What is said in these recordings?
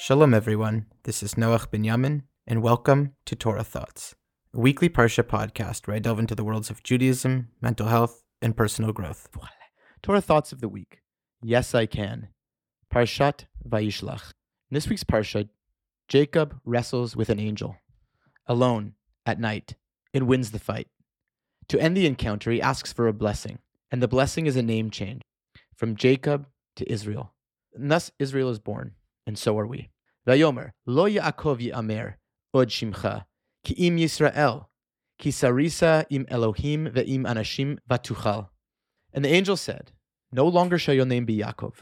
Shalom everyone, this is Noach ben Yamin, and welcome to Torah Thoughts, a weekly Parsha podcast where I delve into the worlds of Judaism, mental health, and personal growth. Torah Thoughts of the Week. Yes, I can. Parshat Vayishlach. In this week's Parsha, Jacob wrestles with an angel, alone, at night, and wins the fight. To end the encounter, he asks for a blessing, and the blessing is a name change, from Jacob to Israel. And thus Israel is born, and so are we. Vayomer, Lo Yaakov Yi'amer, Od Shimcha, Ki im Yisrael, Ki sarisa im Elohim ve'im anashim vatuchal. And the angel said, No longer shall your name be Yaakov,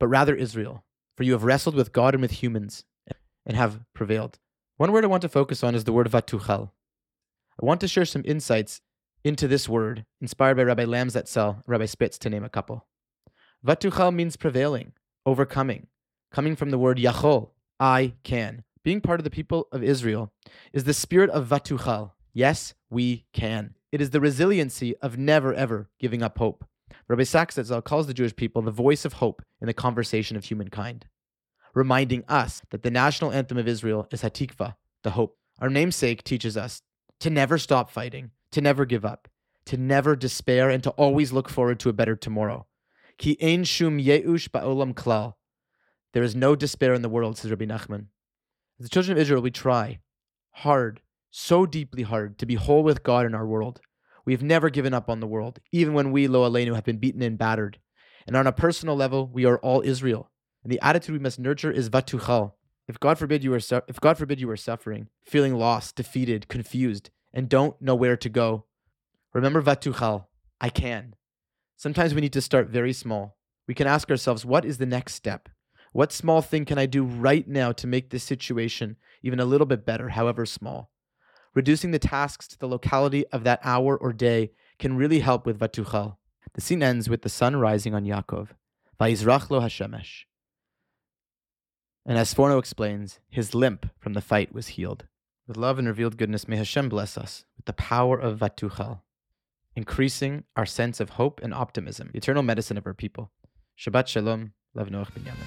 but rather Israel, for you have wrestled with God and with humans, and have prevailed. One word I want to focus on is the word vatuchal. I want to share some insights into this word, inspired by Rabbi Lam Zetzel, Rabbi Spitz, to name a couple. Vatuchal means prevailing, overcoming, coming from the word yachol, I can. Being part of the people of Israel is the spirit of vatuchal. Yes, we can. It is the resiliency of never, ever giving up hope. Rabbi Sacks calls the Jewish people the voice of hope in the conversation of humankind, reminding us that the national anthem of Israel is Hatikvah, the hope. Our namesake teaches us to never stop fighting, to never give up, to never despair, and to always look forward to a better tomorrow. Ki ein shum yeush ba'olam klal. There is no despair in the world, says Rabbi Nachman. As the children of Israel, we try hard, so deeply hard, to be whole with God in our world. We have never given up on the world, even when we, Lo Aleinu, have been beaten and battered. And on a personal level, we are all Israel. And the attitude we must nurture is vatuchal. If God forbid you are suffering, feeling lost, defeated, confused, and don't know where to go, remember vatuchal, I can. Sometimes we need to start very small. We can ask ourselves, what is the next step? What small thing can I do right now to make this situation even a little bit better, however small? Reducing the tasks to the locality of that hour or day can really help with vatuchal. The scene ends with the sun rising on Yaakov. Va'izrach lo hashemesh. And as Sforno explains, his limp from the fight was healed. With love and revealed goodness, may Hashem bless us with the power of vatuchal, increasing our sense of hope and optimism, the eternal medicine of our people. Shabbat shalom. Love, Noach ben Yamin.